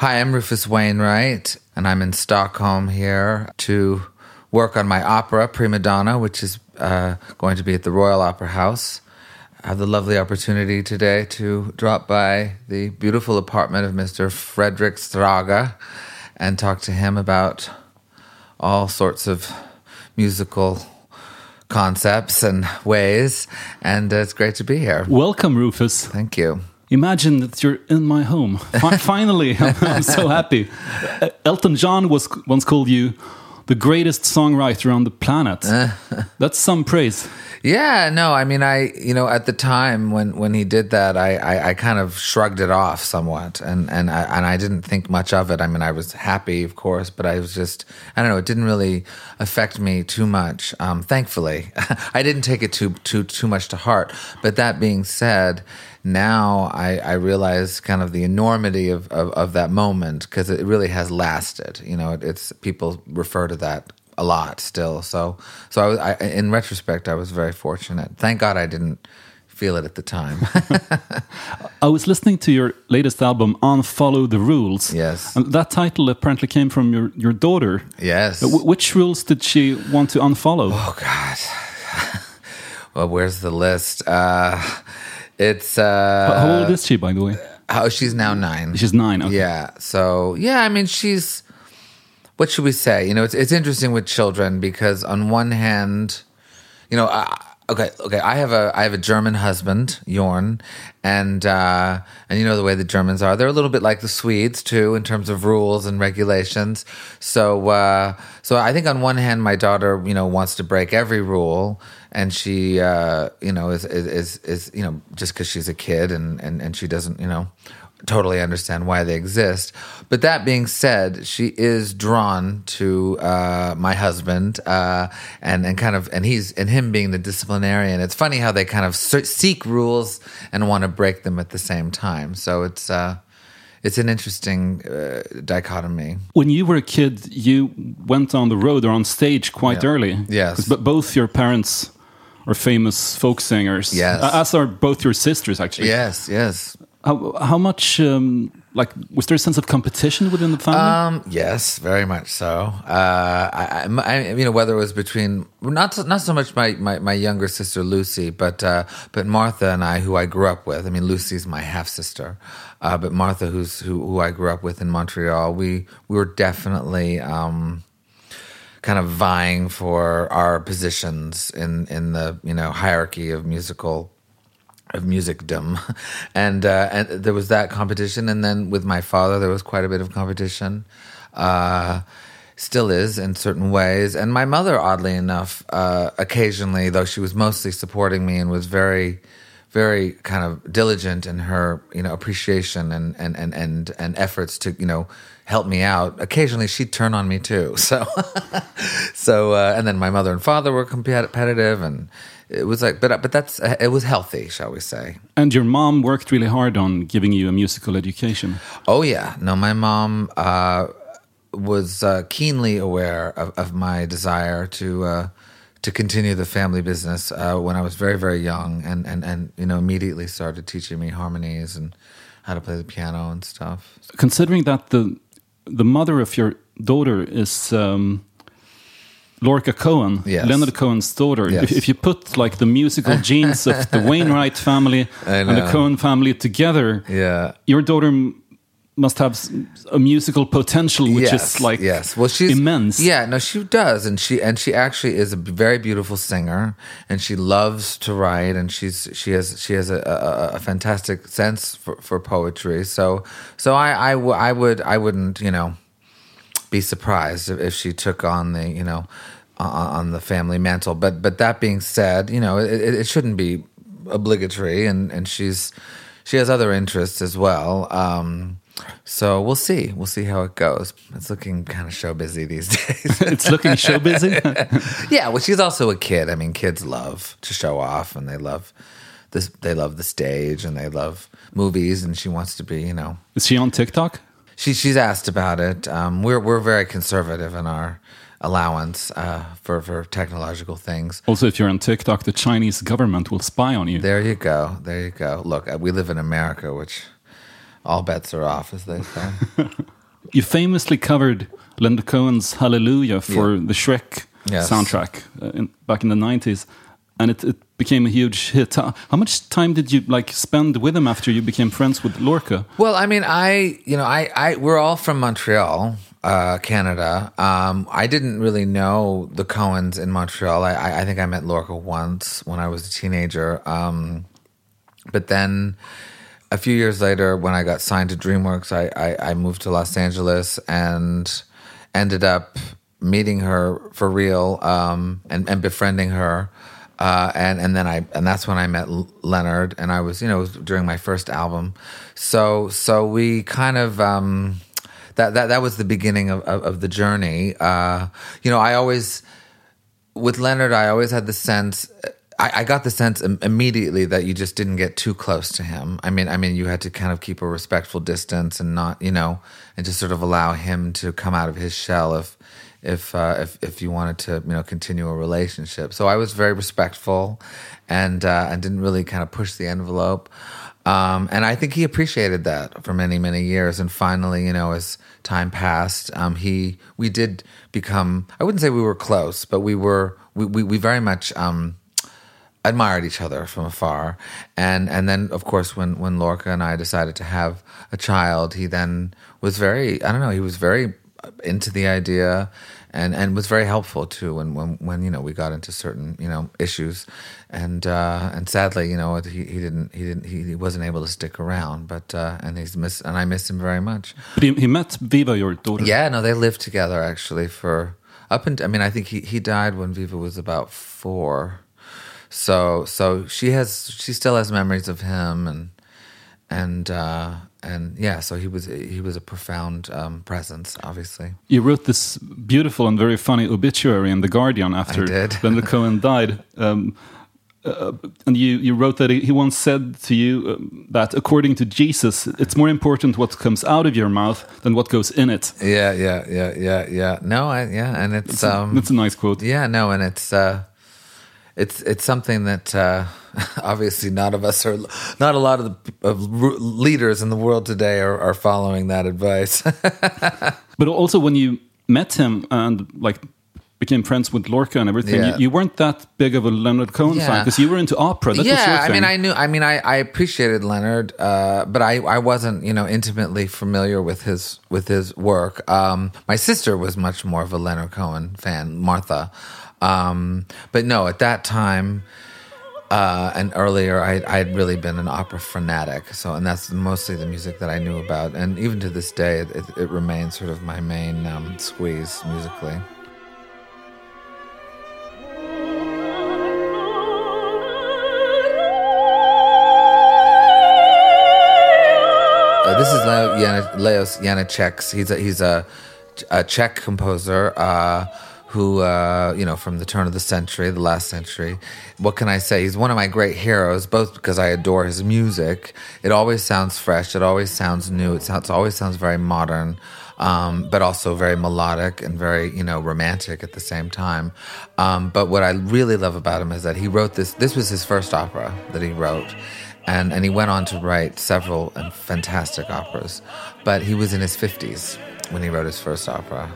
Hi, I'm Rufus Wainwright, and I'm in Stockholm here to work on my opera, Prima Donna, which is going to be at the Royal Opera House. I have the lovely opportunity today to drop by the beautiful apartment of Mr. Frederick Straga and talk to him about all sorts of musical concepts and ways, and it's great to be here. Welcome, Rufus. Thank you. Imagine that you're in my home. Finally, I'm so happy. Elton John once called you the greatest songwriter on the planet. That's some praise. Yeah, no, I mean, at the time when he did that, I kind of shrugged it off somewhat, and I didn't think much of it. I mean, I was happy, of course, but I was just, I don't know, it didn't really affect me too much. Thankfully, I didn't take it too much to heart. But that being said, now I realize kind of the enormity of that moment, because it really has lasted. You know, it's people refer to that a lot still. So I, in retrospect, I was very fortunate. Thank God I didn't feel it at the time. I was listening to your latest album, Unfollow the Rules. Yes. And that title apparently came from your daughter. Yes. Which rules did she want to unfollow? Oh, God. Well, where's the list? It's how old is she, by the way? Oh, she's now 9. She's 9. Okay. Yeah. So yeah, I mean, she's, what should we say? You know, it's interesting with children, because on one hand, you know, I have a German husband, Jorn, and you know the way the Germans are. They're a little bit like the Swedes too in terms of rules and regulations. So I think on one hand, my daughter, you know, wants to break every rule. And she, is you know, just because she's a kid and she doesn't, you know, totally understand why they exist. But that being said, she is drawn to my husband and him being the disciplinarian. It's funny how they kind of seek rules and want to break them at the same time. So it's an interesting dichotomy. When you were a kid, you went on the road or on stage quite early. Yes, but both your parents are famous folk singers. Yes, as are both your sisters, actually. Yes. How much was there a sense of competition within the family? Yes, very much so. Whether it was between not so much my younger sister Lucy, but Martha and I, who I grew up with. I mean, Lucy's my half sister, but Martha, who I grew up with in Montreal, we were definitely kind of vying for our positions in the, you know, hierarchy of musicdom, and there was that competition, and then with my father there was quite a bit of competition, still is in certain ways, and my mother, oddly enough, occasionally, though she was mostly supporting me and was very, very kind of diligent in her, you know, appreciation and efforts to, you know, help me out. Occasionally she'd turn on me too. So and then my mother and father were competitive, and it was like, but that's, it was healthy, shall we say. And your mom worked really hard on giving you a musical education. Oh yeah, no, my mom was keenly aware of my desire to continue the family business when I was very, very young, and you know, immediately started teaching me harmonies and how to play the piano and stuff. Considering that the mother of your daughter is Lorca Cohen, yes, Leonard Cohen's daughter, yes, if you put like the musical genes of the Wainwright family and the Cohen family together, yeah, your daughter must have a musical potential, which is like, yes, well, she's immense. Yeah, no, she does, and she actually is a very beautiful singer, and she loves to write, and she has a fantastic sense for poetry. So I wouldn't, you know, be surprised if she took on the, you know, on the family mantle. But that being said, you know, it shouldn't be obligatory, and she has other interests as well. So we'll see. We'll see how it goes. It's looking kind of show busy these days. It's looking show busy? Yeah, well, she's also a kid. I mean, kids love to show off, and they love the stage, and they love movies, and she wants to be, you know. Is she on TikTok? She's asked about it. We're very conservative in our allowance for technological things. Also, if you're on TikTok, the Chinese government will spy on you. There you go. Look, we live in America, which All bets are off, as they say. You famously covered Leonard Cohen's Hallelujah for the Shrek soundtrack back in the 90s, and it became a huge hit. How much time did you spend with him after you became friends with Lorca? Well, I mean, we're all from Montreal, Canada. I didn't really know the Cohens in Montreal. I think I met Lorca once when I was a teenager, but then a few years later, when I got signed to DreamWorks, I moved to Los Angeles and ended up meeting her for real and befriending her, and then that's when I met Leonard, and I was it was during my first album, so we kind of that was the beginning of the journey. With Leonard, I always had the sense. I got the sense immediately that you just didn't get too close to him. I mean, you had to kind of keep a respectful distance and not, and just sort of allow him to come out of his shell if you wanted to, continue a relationship. So I was very respectful and didn't really kind of push the envelope. And I think he appreciated that for many, many years. And finally, as time passed, we did become. I wouldn't say we were close, but we very much. Admired each other from afar, and then of course when Lorca and I decided to have a child, he then was very into the idea, and was very helpful too when we got into certain issues, and sadly he wasn't able to stick around, but and I miss him very much. But he met Viva, your daughter. Yeah, no, they lived together actually for I think he died when Viva was about 4. So she still has memories of him, and so he was a profound presence, obviously. You wrote this beautiful and very funny obituary in The Guardian after Leonard Cohen died, and you wrote that he once said to you that according to Jesus, it's more important what comes out of your mouth than what goes in it. Yeah. No, and it's a nice quote. Yeah, no, and it's. It's something that obviously not a lot of leaders in the world today are following that advice. But also when you met him and became friends with Lorca and everything, you weren't that big of a Leonard Cohen fan because you were into opera. That was your thing. I appreciated Leonard, but I wasn't intimately familiar with his work. My sister was much more of a Leonard Cohen fan, Martha. But no, at that time and earlier, I had really been an opera fanatic. So, and that's mostly the music that I knew about. And even to this day, it remains sort of my main squeeze musically. This is Leos Janáček. He's a Czech composer. Who, from the turn of the century, the last century. What can I say? He's one of my great heroes, both because I adore his music. It always sounds fresh. It always sounds new. It always sounds very modern, but also very melodic and very, romantic at the same time. But what I really love about him is that he wrote this. This was his first opera that he wrote. And he went on to write several fantastic operas. But he was in his 50s. When he wrote his first opera.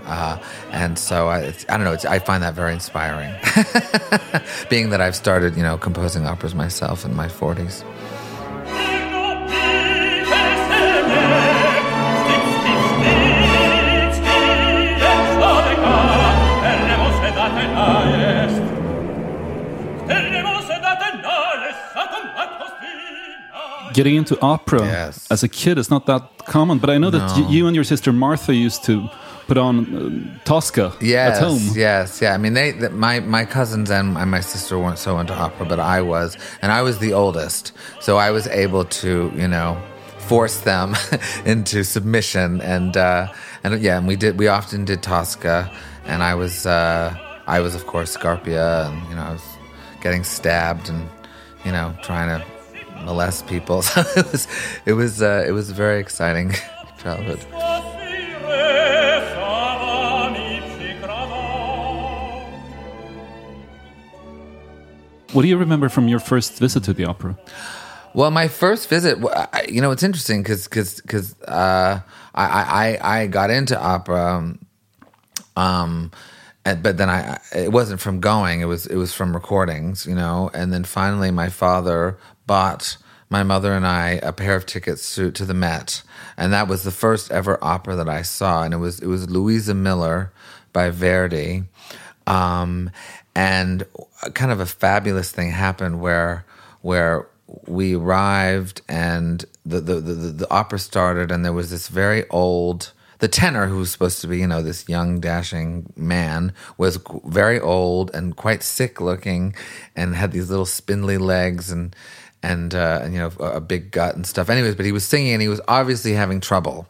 And so I don't know, I find that very inspiring, being that I've started, composing operas myself in my 40s. Getting into opera as a kid is not that common, but I know that you and your sister Martha used to put on Tosca at home. Yes. I mean, my cousins and my sister weren't so into opera, but I was, and I was the oldest, so I was able to, force them into submission, and we often did Tosca, and I was of course Scarpia, and I was getting stabbed and trying to. Molest people. So it was a very exciting childhood. What do you remember from your first visit to the opera? Well, my first visit, you know, it's interesting because I got into opera, but then it wasn't from going. It was from recordings, you know. And then finally, my father bought my mother and I a pair of tickets to the Met, and that was the first ever opera that I saw, and it was Louisa Miller by Verdi, and kind of a fabulous thing happened where we arrived and the opera started, and there was this very old, the tenor, who was supposed to be, you know, this young dashing man, was very old and quite sick looking, and had these little spindly legs and you know, a big gut and stuff. Anyways, but he was singing and he was obviously having trouble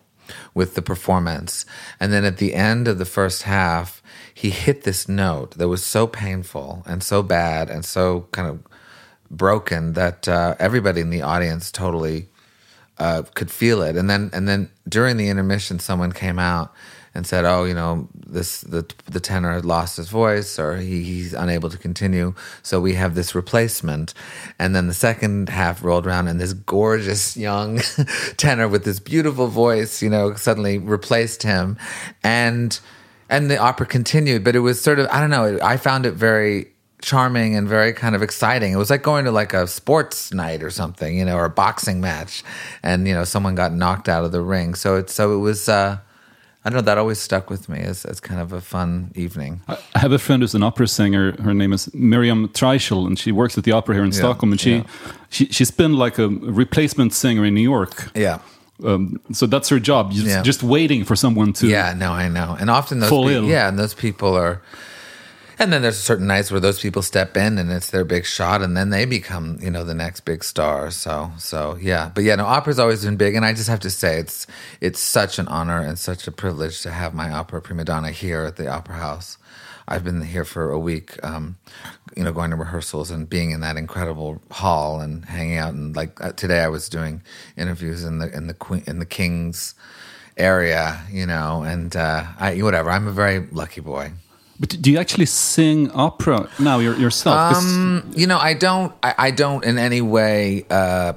with the performance. And then at the end of the first half, he hit this note that was so painful and so bad and so kind of broken that everybody in the audience totally could feel it. And then during the intermission, someone came out and said, "Oh, you know, the tenor lost his voice, or he's unable to continue, so we have this replacement." And then the second half rolled around, and this gorgeous young tenor with this beautiful voice, you know, suddenly replaced him, and the opera continued. But it was sort of, I don't know, I found it very charming and very kind of exciting. It was like going to like a sports night or something, you know, or a boxing match, and you know, someone got knocked out of the ring. So it was. I don't know, that always stuck with me as kind of a fun evening. I have a friend who's an opera singer. Her name is Miriam Treischel, and she works at the opera here in Stockholm. And she's been like a replacement singer in New York. Yeah. So that's her job. Just waiting for someone to. Yeah, no, I know. And often those fall ill. Yeah, and those people are. And then there's certain nights where those people step in and it's their big shot, and then they become, you know, the next big star. So yeah. But yeah, no, opera's always been big, and I just have to say it's such an honor and such a privilege to have my opera Prima Donna here at the Opera House. I've been here for a week, you know, going to rehearsals and being in that incredible hall and hanging out, and like today I was doing interviews in the King's area, you know, and I'm a very lucky boy. But do you actually sing opera now yourself? You know, I don't in any way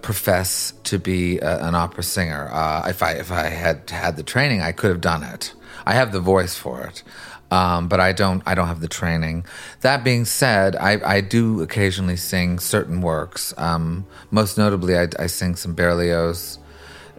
profess to be an opera singer. If I had the training, I could have done it. I have the voice for it, but I don't have the training. That being said, I do occasionally sing certain works. Most notably, I sing some Berlioz.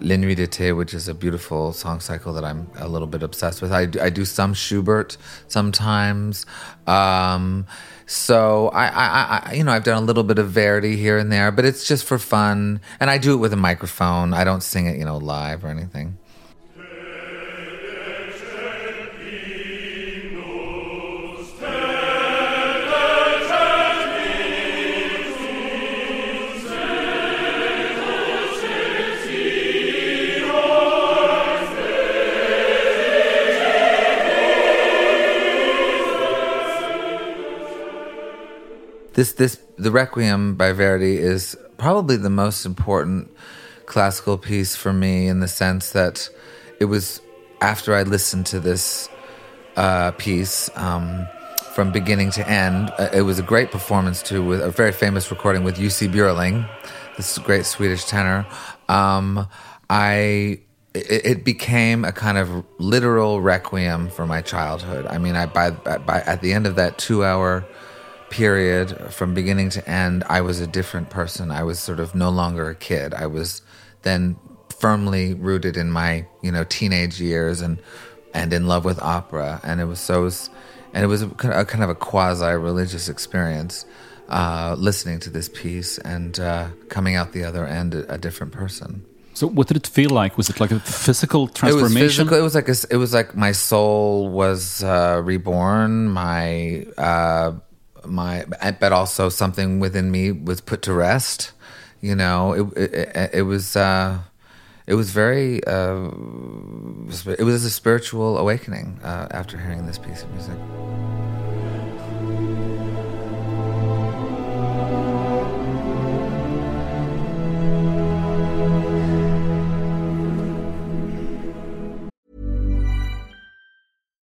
Les Nuits d'été, which is a beautiful song cycle that I'm a little bit obsessed with. I do some Schubert sometimes. So I you know, I've done a little bit of Verdi here and there, but it's just for fun. And I do it with a microphone. I don't sing it, you know, live or anything. The Requiem by Verdi is probably the most important classical piece for me, in the sense that it was after I listened to this piece from beginning to end. It was a great performance too, with a very famous recording with Jussi Björling, this great Swedish tenor. It became a kind of literal requiem for my childhood. I mean, by at the end of that 2-hour period from beginning to end, I was a different person. I was sort of no longer a kid. I was then firmly rooted in my, you know, teenage years and in love with opera. And it was a kind of a quasi-religious experience listening to this piece and coming out the other end a different person. So what did it feel like? Was it like a physical transformation? It was physical. It was like my soul was reborn. But also something within me was put to rest. You know, it was a spiritual awakening after hearing this piece of music.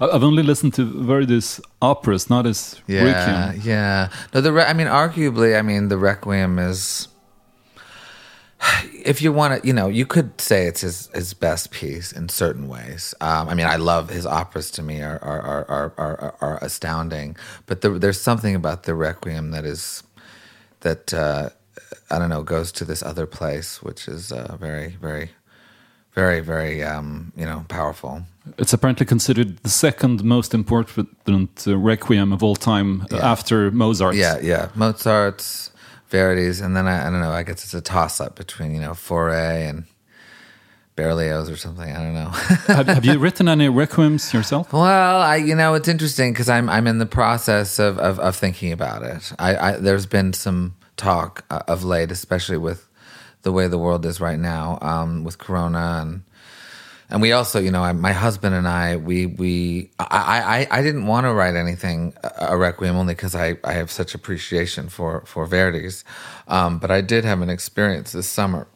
I've only listened to Verdi's operas, not his Requiem. Yeah. No, arguably, the Requiem is, if you want to, you could say it's his best piece in certain ways. I love his operas. To me are astounding, but there's something about the Requiem that is, goes to this other place, which is very, very, very, very, powerful. It's apparently considered the second most important Requiem of all time, after Mozart's. Yeah, Mozart's, Verdi's, and then, I guess it's a toss-up between, Fauré and Berlioz or something, I don't know. Have you written any Requiems yourself? Well, it's interesting because I'm in the process of thinking about it. There's been some talk of late, especially with the way the world is right now, with Corona, and we also, my husband and I, I didn't want to write anything, a Requiem, only because I have such appreciation for Verdi's, but I did have an experience this summer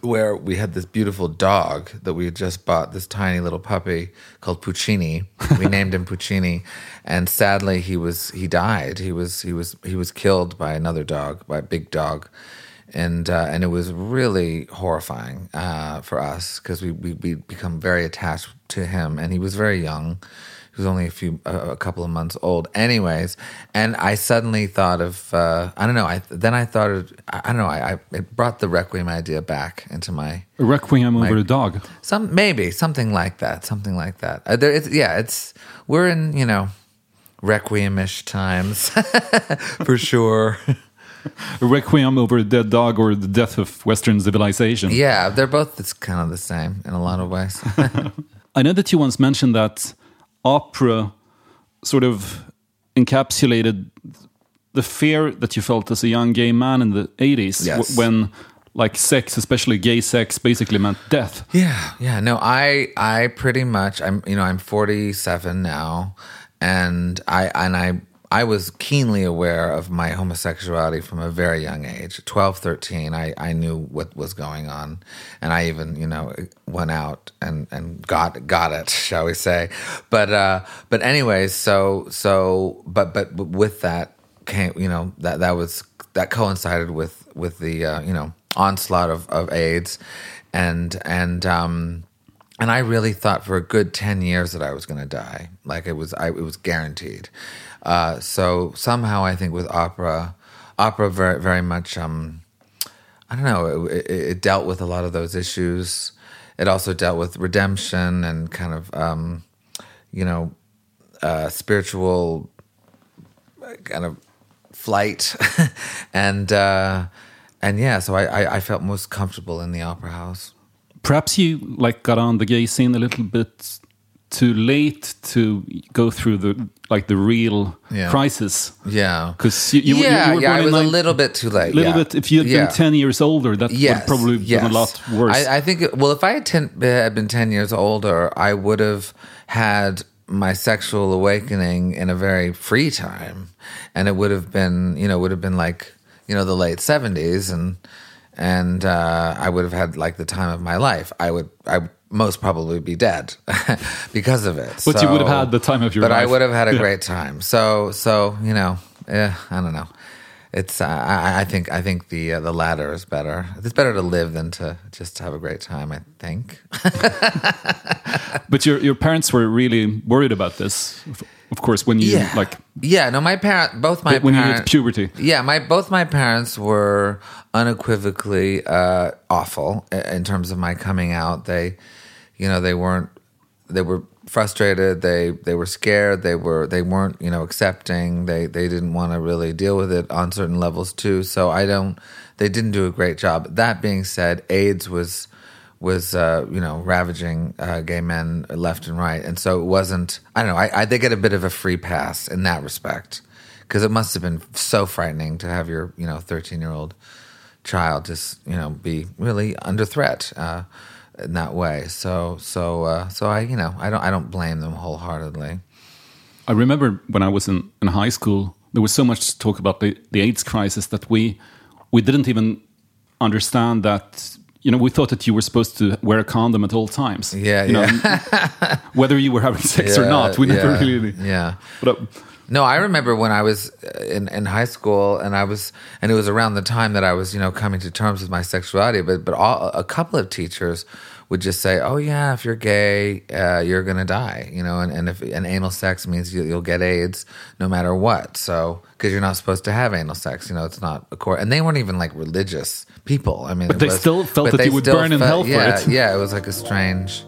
where we had this beautiful dog that we had just bought, this tiny little puppy called Puccini. We named him Puccini, and sadly he died. He was killed by another dog, by a big dog. And it was really horrifying for us because we become very attached to him, and he was very young. He was only a couple of months old, anyways. And I suddenly thought of it brought the Requiem idea back into my a Requiem over a dog. Something like that. We're in Requiem-ish times for sure. A Requiem over a dead dog or the death of Western civilization. Yeah, they're both kind of the same in a lot of ways. I know that you once mentioned that opera sort of encapsulated the fear that you felt as a young gay man in the 80s. Yes. When sex, especially gay sex, basically meant death. Yeah. No, I pretty much, I'm 47 now, and I was keenly aware of my homosexuality from a very young age. 12, 13, I knew what was going on. And I even, went out and got it, shall we say. But anyways, but with that came, that coincided with the, onslaught of AIDS and I really thought for a good 10 years that I was going to die. It was guaranteed. So somehow I think with opera very, very much, it dealt with a lot of those issues. It also dealt with redemption and kind of, spiritual kind of flight. So I felt most comfortable in the opera house. Perhaps you got on the gay scene a little bit too late to go through the real crisis. Yeah. Because you were born I was a little bit too late. Bit. If you had been 10 years older, that would probably have been a lot worse. I think, if I had been 10 years older, I would have had my sexual awakening in a very free time, and it would have been, you know, like, you know, the late 70s, and I would have had like the time of my life. I would most probably be dead because of it. But so, you would have had the time of your life. But I would have had a great time. So you know, I don't know. It's I think the latter is better. It's better to live than to just have a great time, I think. But your parents were really worried about this, of course, when you my parents you hit puberty. Yeah, both my parents were unequivocally awful in terms of my coming out. They were frustrated, they were scared, they weren't, you know, accepting, they didn't want to really deal with it on certain levels too. So they didn't do a great job. That being said, AIDS was you know, ravaging gay men left and right, and so it wasn't, I don't know, they get a bit of a free pass in that respect, because it must have been so frightening to have your, you know, 13-year-old child just, you know, be really under threat in that way. So I, you know, I don't blame them wholeheartedly. I remember when I was in high school, there was so much talk about the AIDS crisis that we didn't even understand that, you know, we thought that you were supposed to wear a condom at all times. Yeah, you know, whether you were having sex or not, we never really. Yeah. But, no, I remember when I was in high school, and it was around the time that I was, you know, coming to terms with my sexuality. But a couple of teachers would just say, "Oh yeah, if you're gay, you're gonna die," you know, and anal sex means you'll get AIDS no matter what. So because you're not supposed to have anal sex, you know, it's not a core. And they weren't even like religious people. I mean, but they still felt that you would burn in hell for it. Yeah, it was like a strange.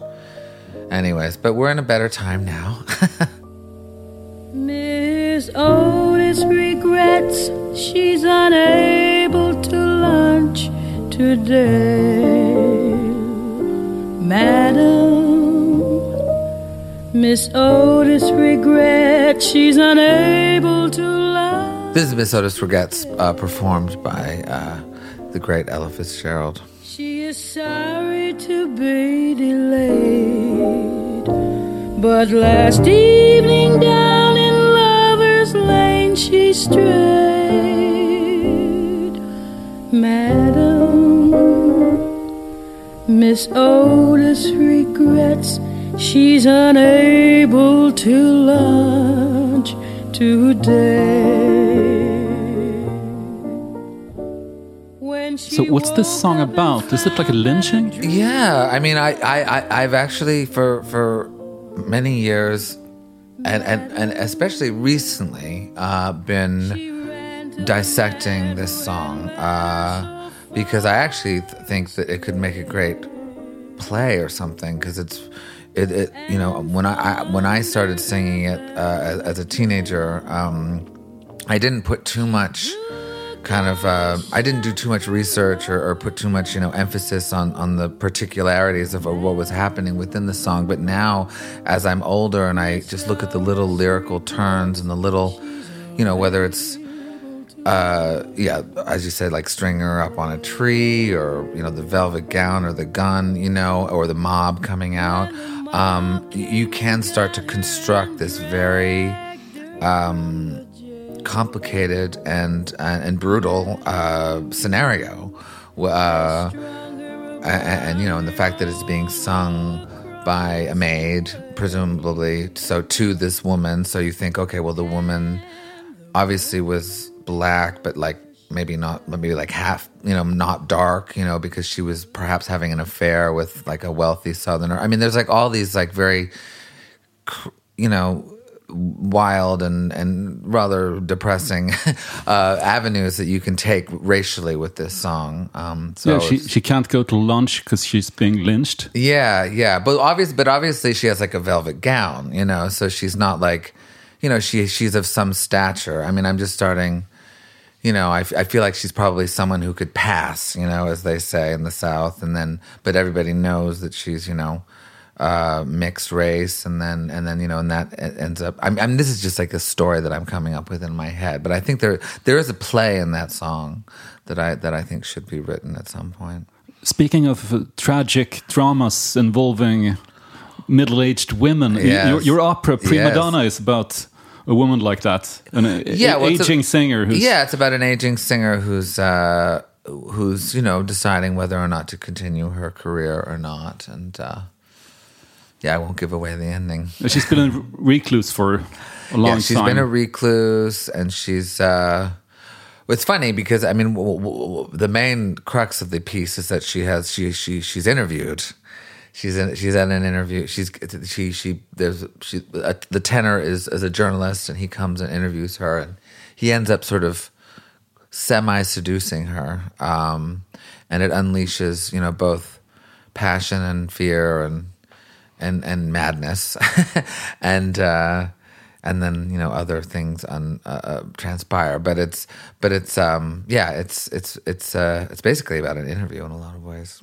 Anyways, but we're in a better time now. Miss Otis regrets she's unable to lunch today. Madam, Miss Otis regrets she's unable to lunch. This is Miss Otis Regrets, performed by the great Ella Fitzgerald. She is sorry to be delayed, but last evening down in Lover's Lane she strayed. Madam, Miss Otis regrets she's unable to lunch today. So what's this song about? Is it like a lynching? Yeah, I mean, I've actually for many years, and especially recently, been dissecting this song because I actually think that it could make a great play or something. Because it you know, when I started singing it as a teenager, I didn't put too much. I didn't do too much research or put too much, you know, emphasis on the particularities of what was happening within the song. But now, as I'm older and I just look at the little lyrical turns and the little, you know, whether it's, as you said, like string her up on a tree, or, you know, the velvet gown or the gun, you know, or the mob coming out, you can start to construct this very... complicated and brutal scenario, and you know, and the fact that it's being sung by a maid, presumably, so to this woman. So you think, okay, well, the woman obviously was black, but like maybe like half, you know, not dark, you know, because she was perhaps having an affair with like a wealthy Southerner. I mean, there's like all these like very, you know, wild and rather depressing avenues that you can take racially with this song. So yeah, she can't go to lunch because she's being lynched. Yeah, but obviously she has like a velvet gown, you know, so she's not like, you know, she's of some stature. I mean, I'm just starting, you know, I feel like she's probably someone who could pass, you know, as they say in the South, and then but everybody knows that she's, you know, mixed race, and then you know, and that ends up. I mean, this is just like a story that I'm coming up with in my head, but I think there is a play in that song that I think should be written at some point. Speaking of tragic dramas involving middle-aged women. Yes. Your opera Prima Donna is about a woman like that, an aging singer. It's about an aging singer who's deciding whether or not to continue her career or not, and I won't give away the ending. She's been a recluse for a long time. She's been a recluse, and she's. It's funny because the main crux of the piece is that she's interviewed. She's at an interview. The tenor is a journalist, and he comes and interviews her, and he ends up sort of semi seducing her, and it unleashes both passion and fear and madness, and then other things transpire. But it's basically about an interview in a lot of ways.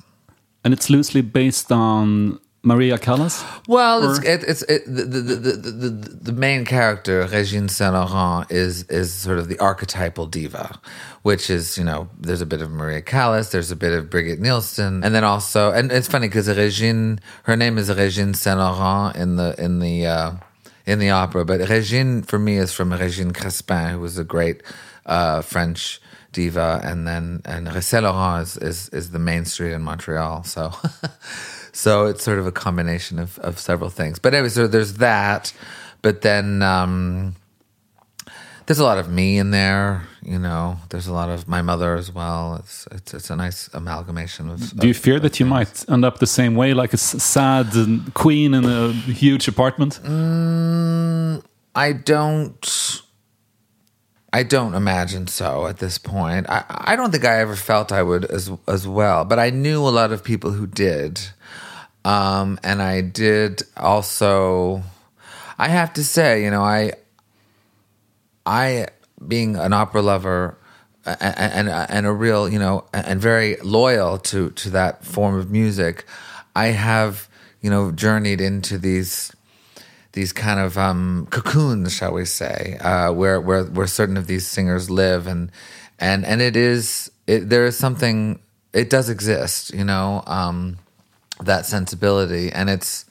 And it's loosely based on Maria Callas? Well, the main character, Régine Saint-Laurent, is sort of the archetypal diva, which is, there's a bit of Maria Callas, there's a bit of Brigitte Nielsen, and then also, and it's funny because Régine, her name is Régine Saint-Laurent in the opera, but Régine for me is from Régine Crespin, who was a great French diva, and Saint-Laurent is the main street in Montreal, so so it's sort of a combination of several things. But anyway, so there's that, but then there's a lot of me in there, there's a lot of my mother as well. It's a nice amalgamation of Do you fear that you might end up the same way, like a sad queen in a huge apartment? I don't imagine so at this point. I don't think I ever felt I would as well, but I knew a lot of people who did. And I did also, I have to say, I being an opera lover and a real, and very loyal to that form of music, I have, journeyed into these kind of cocoons, shall we say, where certain of these singers live, and there is something, it does exist, that sensibility, and it's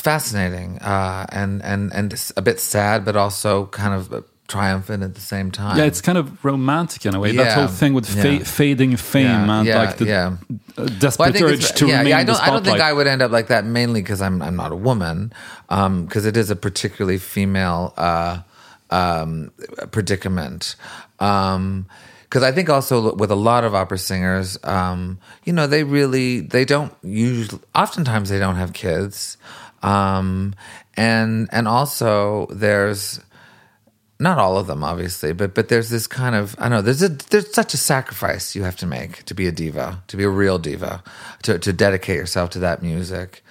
fascinating and a bit sad, but also kind of triumphant at the same time. Yeah, it's kind of romantic in a way. Yeah. That whole thing with fading fame and like the desperate urge to remain in the spotlight. I don't think I would end up like that, mainly because I'm not a woman, because it is a particularly female predicament. Because I think also with a lot of opera singers, oftentimes they don't have kids, and also there's. Not all of them, obviously, but there's this kind of, there's such a sacrifice you have to make to be a diva, to be a real diva, to dedicate yourself to that music.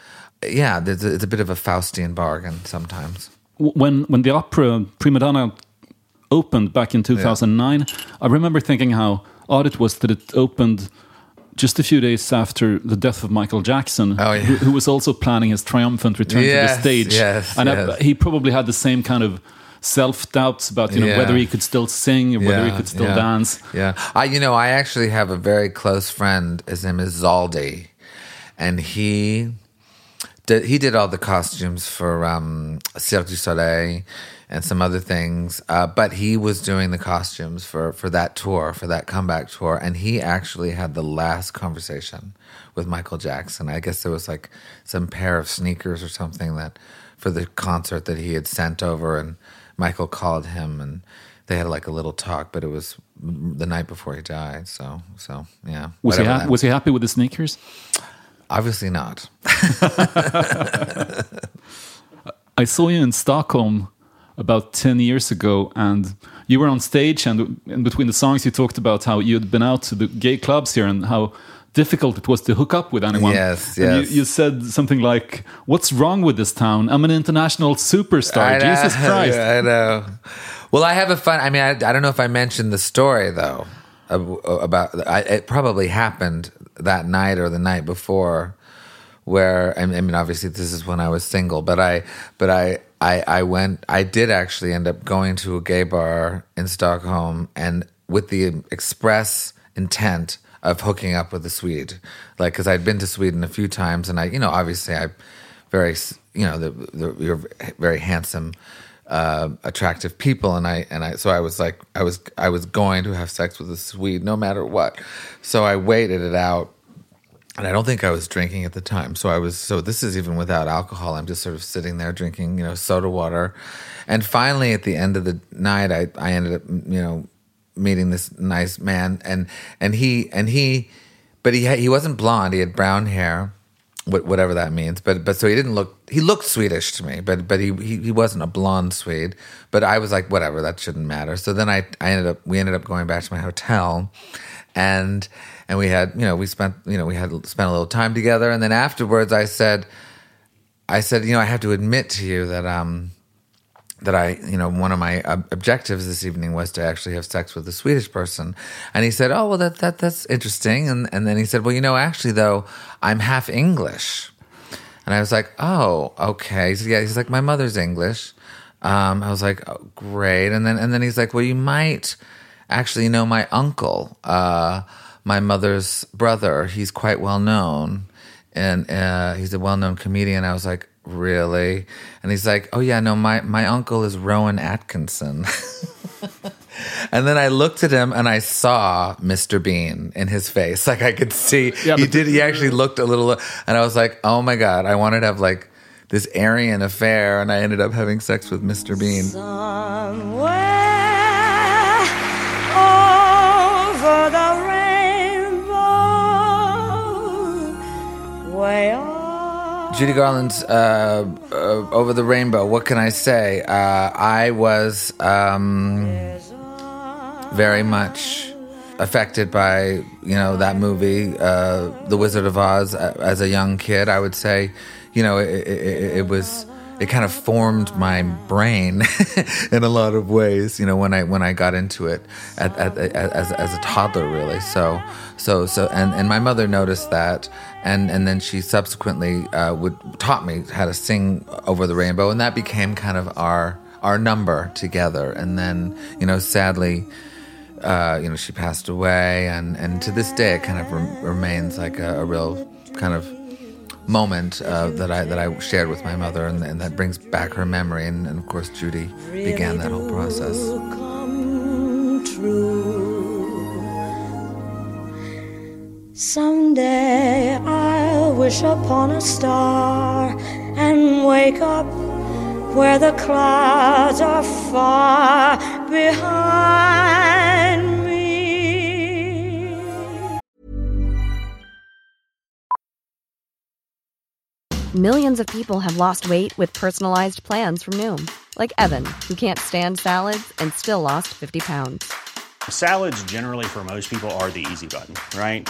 Yeah, it's a bit of a Faustian bargain sometimes. When the opera Prima Donna opened back in 2009, I remember thinking how odd it was that it opened just a few days after the death of Michael Jackson, who was also planning his triumphant return to the stage. He probably had the same kind of self-doubts about whether he could still sing or whether he could still dance. Yeah, I actually have a very close friend. His name is Zaldi, and he did all the costumes for Cirque du Soleil and some other things. But he was doing the costumes for that tour, for that comeback tour, and he actually had the last conversation with Michael Jackson. I guess there was like some pair of sneakers or something that for the concert that he had sent over, and Michael called him, and they had like a little talk, but it was the night before he died. So yeah. Was he happy with the sneakers? Obviously not. I saw you in Stockholm about 10 years ago, and you were on stage, and in between the songs you talked about how you had been out to the gay clubs here and how difficult it was to hook up with anyone. Yes. And you said something like, "What's wrong with this town? I'm an international superstar." Jesus Christ. I know. Well, I have a fun... I don't know if I mentioned the story, though, it probably happened that night or the night before, where... obviously, this is when I was single, I did actually end up going to a gay bar in Stockholm, and with the express intent of hooking up with a Swede. Like, because I'd been to Sweden a few times, and I, you know, obviously I'm very, you know, you're very handsome, attractive people, and I was like, I was going to have sex with a Swede no matter what. So I waited it out, and I don't think I was drinking at the time. So this is even without alcohol. I'm just sort of sitting there drinking, you know, soda water, and finally at the end of the night, I ended up, you know, meeting this nice man, and he wasn't blonde. He had brown hair. Whatever that means, but so he didn't look. He looked Swedish to me, but he wasn't a blonde Swede. But I was like, whatever, that shouldn't matter. So then we ended up going back to my hotel, and we had, you know, we had spent a little time together, and then afterwards I said, you know, I have to admit to you that I, you know, one of my objectives this evening was to actually have sex with a Swedish person. And he said, oh, well, that's interesting. And then he said, well, you know, actually, though, I'm half English. And I was like, oh, okay. So, yeah, he's like, my mother's English. I was like, oh, great. And then he's like, well, you might actually know my uncle, my mother's brother. He's quite well known. And he's a well-known comedian. I was like, really? And he's like, oh yeah, no, my uncle is Rowan Atkinson. And then I looked at him and I saw Mr. Bean in his face. Like I could see, yeah, he actually looked a little, and I was like, oh my God, I wanted to have like this Aryan affair, and I ended up having sex with Mr. Bean. Somewhere over the rainbow, way off. Judy Garland's Over the Rainbow, what can I say? I was very much affected by, you know, that movie, The Wizard of Oz, as a young kid. I would say, you know, it kind of formed my brain in a lot of ways, you know, when I got into it as a toddler, really. So and my mother noticed that, and then she subsequently taught me how to sing Over the Rainbow, and that became kind of our number together. And then, you know, sadly, you know, she passed away, and to this day it kind of remains like a real kind of moment that I shared with my mother, and that brings back her memory, and of course Judy began that whole process. Come true. Someday I'll wish upon a star and wake up where the clouds are far behind. Millions of people have lost weight with personalized plans from Noom. Like Evan, who can't stand salads and still lost 50 pounds. Salads generally for most people are the easy button, right?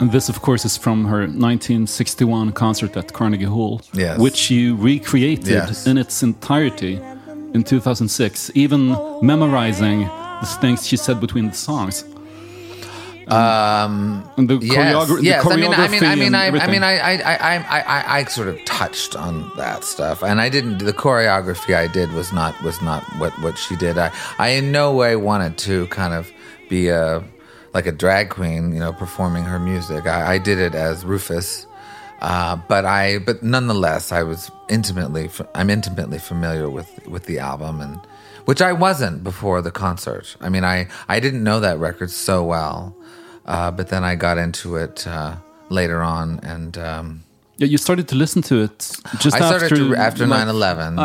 And this, of course, is from her 1961 concert at Carnegie Hall, yes, which you recreated, yes, in its entirety in 2006, even memorizing the things she said between the songs. And the yes. The choreography. I sort of touched on that stuff, and I didn't. The choreography I did was not what she did. I in no way wanted to kind of be like a drag queen, you know, performing her music. I did it as Rufus, but nonetheless, I was intimately familiar with the album, and which I wasn't before the concert. I mean, I didn't know that record so well. But then I got into it later on, and you started to listen to it just after 9/11. After 9/11.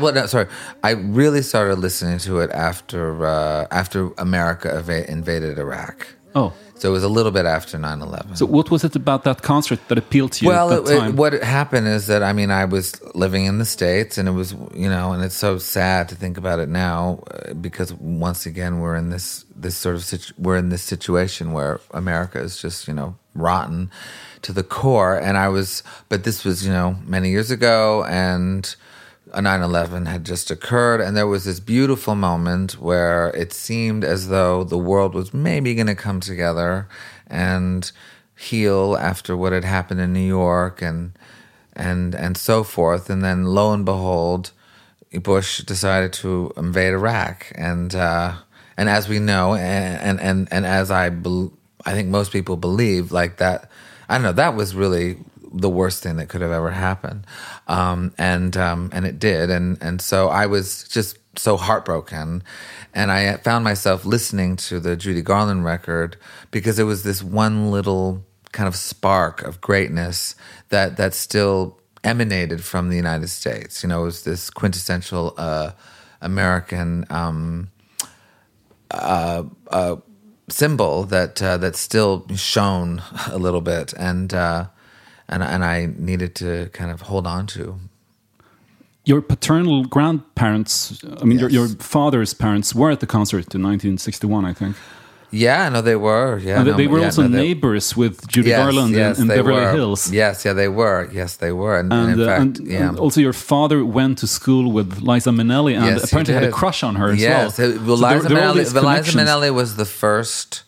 Well, I really started listening to it after America invaded Iraq. Oh, so it was a little bit after 9/11. So what was it about that concert that appealed to you at that time? Well, what happened is that, I mean, I was living in the States, and it was, you know, and it's so sad to think about it now, because once again we're in this situation where America is just, you know, rotten to the core, and but this was, you know, many years ago, and a 9/11 had just occurred, and there was this beautiful moment where it seemed as though the world was maybe going to come together and heal after what had happened in New York and so forth. And then, lo and behold, Bush decided to invade Iraq, and as we know, and as I think most people believe, like that, I don't know, that was really the worst thing that could have ever happened, and it did, and so I was just so heartbroken, and I found myself listening to the Judy Garland record because it was this one little kind of spark of greatness that still emanated from the United States. You know, it was this quintessential American symbol that still shone a little bit, and I needed to kind of hold on to. Your paternal grandparents, I mean, yes. your father's parents were at the concert in 1961, I think. Yeah, no, they were. Yeah, and they were also neighbors with Judy Garland in Beverly Hills. Yes, yeah, they were. Yes, they were. And also, your father went to school with Liza Minnelli, and apparently had a crush on her as well. Yes, Liza Minnelli was the first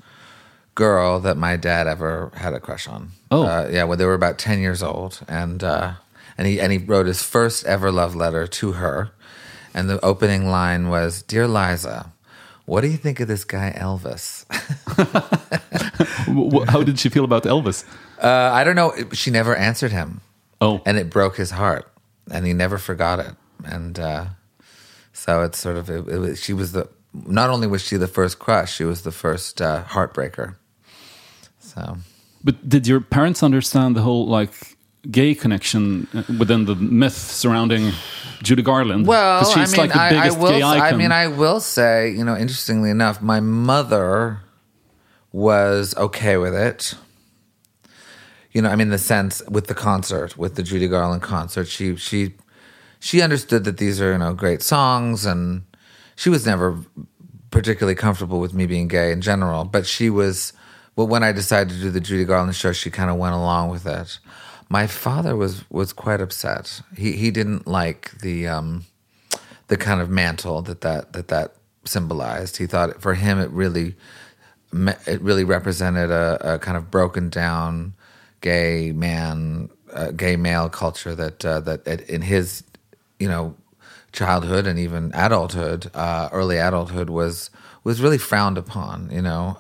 girl that my dad ever had a crush on. Oh, when they were about 10 years old, and he wrote his first ever love letter to her, and the opening line was, "Dear Liza, what do you think of this guy Elvis?" How did she feel about Elvis? I don't know. She never answered him. Oh, and it broke his heart, and he never forgot it. And so it's sort of she was not only was she the first crush, she was the first heartbreaker. So. But did your parents understand the whole, like, gay connection within the myth surrounding Judy Garland? Well, she's, I mean, like the biggest gay icon. I mean, I will say, you know, interestingly enough, my mother was okay with it. You know, I mean, the sense with the concert, with the Judy Garland concert, she understood that these are, you know, great songs, and she was never particularly comfortable with me being gay in general, but she was. Well, when I decided to do the Judy Garland show, she kind of went along with it. My father was quite upset. He didn't like the kind of mantle that symbolized. He thought for him it really represented a kind of broken down gay male culture that in his, you know, childhood and even adulthood, early adulthood was really frowned upon, you know.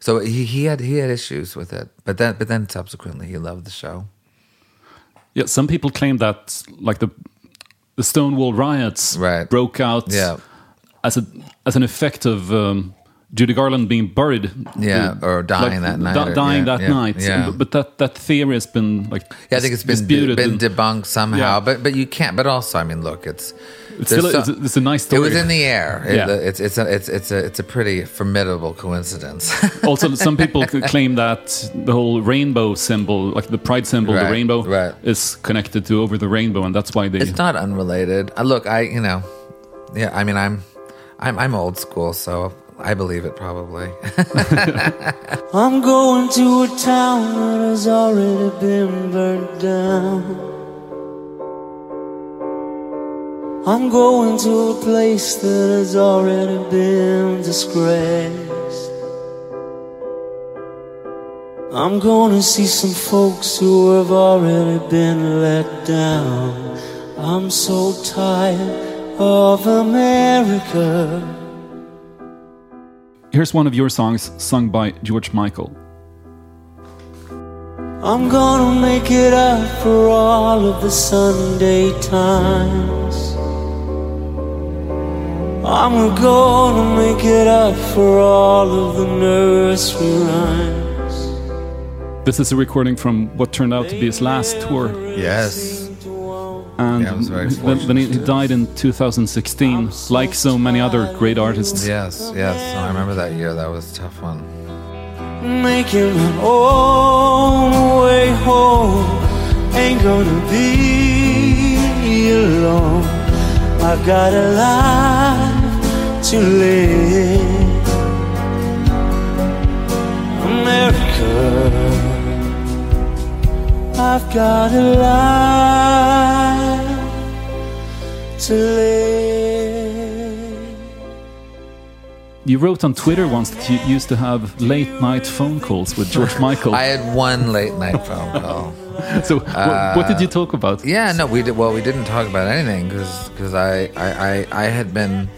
So he had issues with it, but then subsequently he loved the show. Yeah, some people claim that, like, the Stonewall riots broke out as an effect of Judy Garland being buried, or dying, like, that night, night. Yeah. But that theory has been I think it's been debunked somehow. Yeah. But you can't. But also, I mean, look, it's a nice story. It was in the air. Yeah. It's a pretty formidable coincidence. Also, some people claim that the whole rainbow symbol, like the pride symbol, the rainbow, is connected to Over the Rainbow, and that's why they. It's not unrelated. Look, I mean, I'm old school, so I believe it probably. I'm going to a town that has already been burnt down. I'm going to a place that has already been disgraced. I'm gonna see some folks who have already been let down. I'm so tired of America. Here's one of your songs sung by George Michael. I'm gonna make it up for all of the Sunday times. I'm gonna make it up for all of the nursery rhymes. This is a recording from what turned out to be his last tour. Yes. And then he died in 2016, like so many other great artists. Yes. I remember that year. That was a tough one. Making my own way home, ain't gonna be alone. I've got a life to live. America. I've got a life to live. You wrote on Twitter once that you used to have late night phone calls with George Michael. I had one late night phone call. So what did you talk about? Yeah, no, we didn't talk about anything because I had been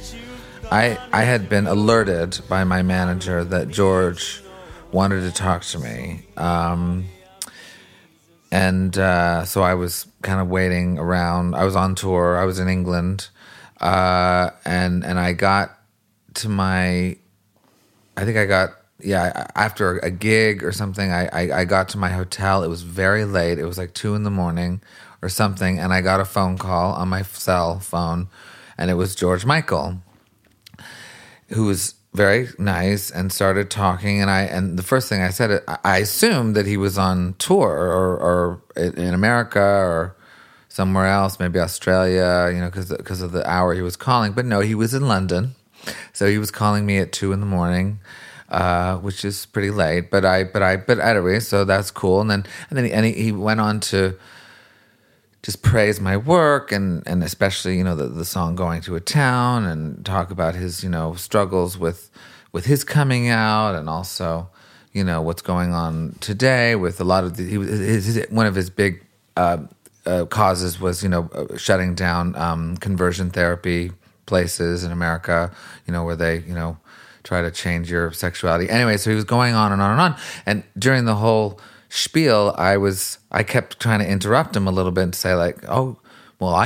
alerted by my manager that George wanted to talk to me. So I was kind of waiting around. I was on tour. I was in England. And I got to my... after a gig or something, I got to my hotel. It was very late. It was like 2 a.m. or something. And I got a phone call on my cell phone. And it was George Michael, who was very nice, and started talking. And the first thing I said, I assumed that he was on tour or in America or somewhere else, maybe Australia, you know, because of the hour he was calling. But no, he was in London, so he was calling me at 2 a.m, which is pretty late. But anyway, so that's cool. And then he went on to just praise my work and especially, you know, the song Going to a Town, and talk about his, you know, struggles with his coming out, and also, you know, what's going on today with a lot of one of his big causes was, you know, shutting down conversion therapy places in America, you know, where they, you know, try to change your sexuality. Anyway, so he was going on and on and on. And during the whole spiel, I kept trying to interrupt him a little bit and say, like, oh, well,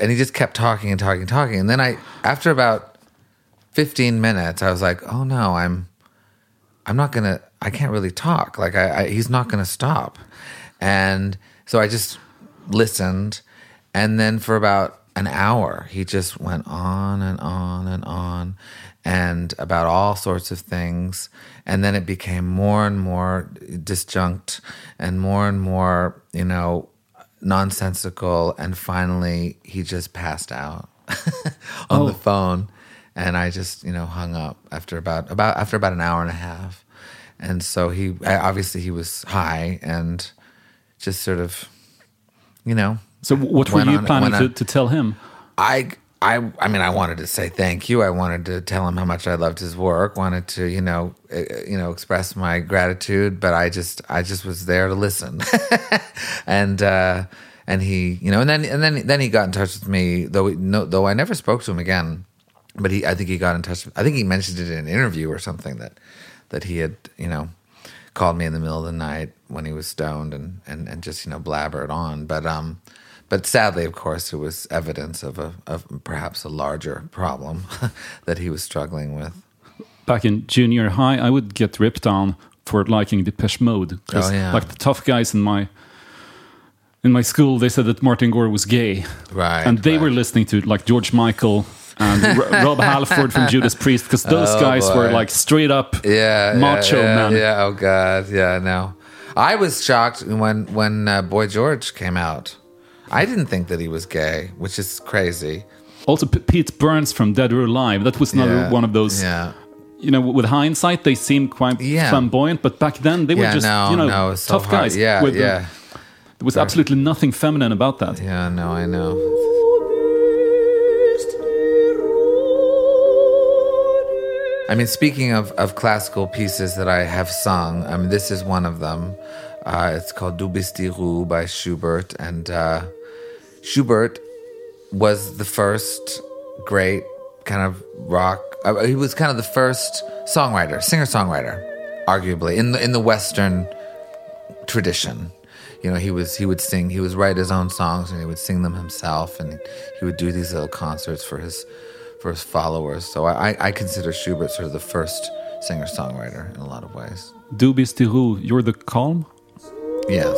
and he just kept talking. And then after about 15 minutes, I was like, oh no, I can't really talk. Like he's not gonna stop. And so I just listened. And then for about an hour, he just went on and on and on, and about all sorts of things. And then it became more and more disjunct and more, you know, nonsensical. And finally, he just passed out on the phone. And I just, you know, hung up after about an hour and a half. And so he was high and just sort of, you know. So what were you planning to tell him? I mean, I wanted to say thank you. I wanted to tell him how much I loved his work. Wanted to, you know, express my gratitude. But I just was there to listen. And he, you know, and then he got in touch with me. Though I never spoke to him again. But I think he got in touch. I think he mentioned it in an interview or something that he had, you know, called me in the middle of the night when he was stoned and just, you know, blabbered on. But sadly, of course, it was evidence of perhaps a larger problem that he was struggling with. Back in junior high, I would get ripped on for liking Depeche Mode. Like the tough guys in my school, they said that Martin Gore was gay. Right. And they were listening to like George Michael and Rob Halford from Judas Priest, because those guys were like straight up macho men. Yeah, oh God, yeah, no. I was shocked when Boy George came out. I didn't think that he was gay, which is crazy. Also, Pete Burns from Dead or Alive, that was another one of those, you know, with hindsight, they seemed quite flamboyant, but back then they were just, so tough hard guys. Yeah, yeah. There was absolutely nothing feminine about that. Yeah, no, I know. I mean, speaking of classical pieces that I have sung, I mean, this is one of them. It's called Du bist die Ruhe by Schubert. And Schubert was the first great kind of rock. He was kind of the first songwriter, singer-songwriter, arguably, in the Western tradition. You know, he would write his own songs and he would sing them himself. And he would do these little concerts for his followers. So I consider Schubert sort of the first singer-songwriter in a lot of ways. Du bist die Ruhe, you're the calm? Yes.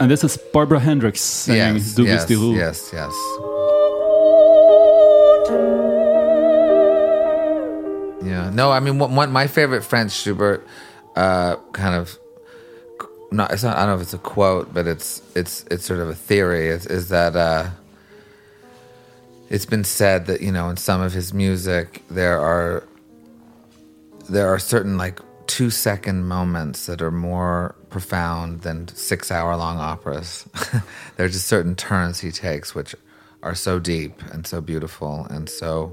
And this is Barbara Hendricks singing Du bist die Ruhe. Yes, yes, yes. Yeah, no, I mean, my favorite French Schubert kind of... No, it's not. I don't know if it's a quote, but it's sort of a theory. Is that it's been said that, you know, in some of his music there are certain like 2-second moments that are more profound than 6-hour-long operas. There are just certain turns he takes which are so deep and so beautiful and so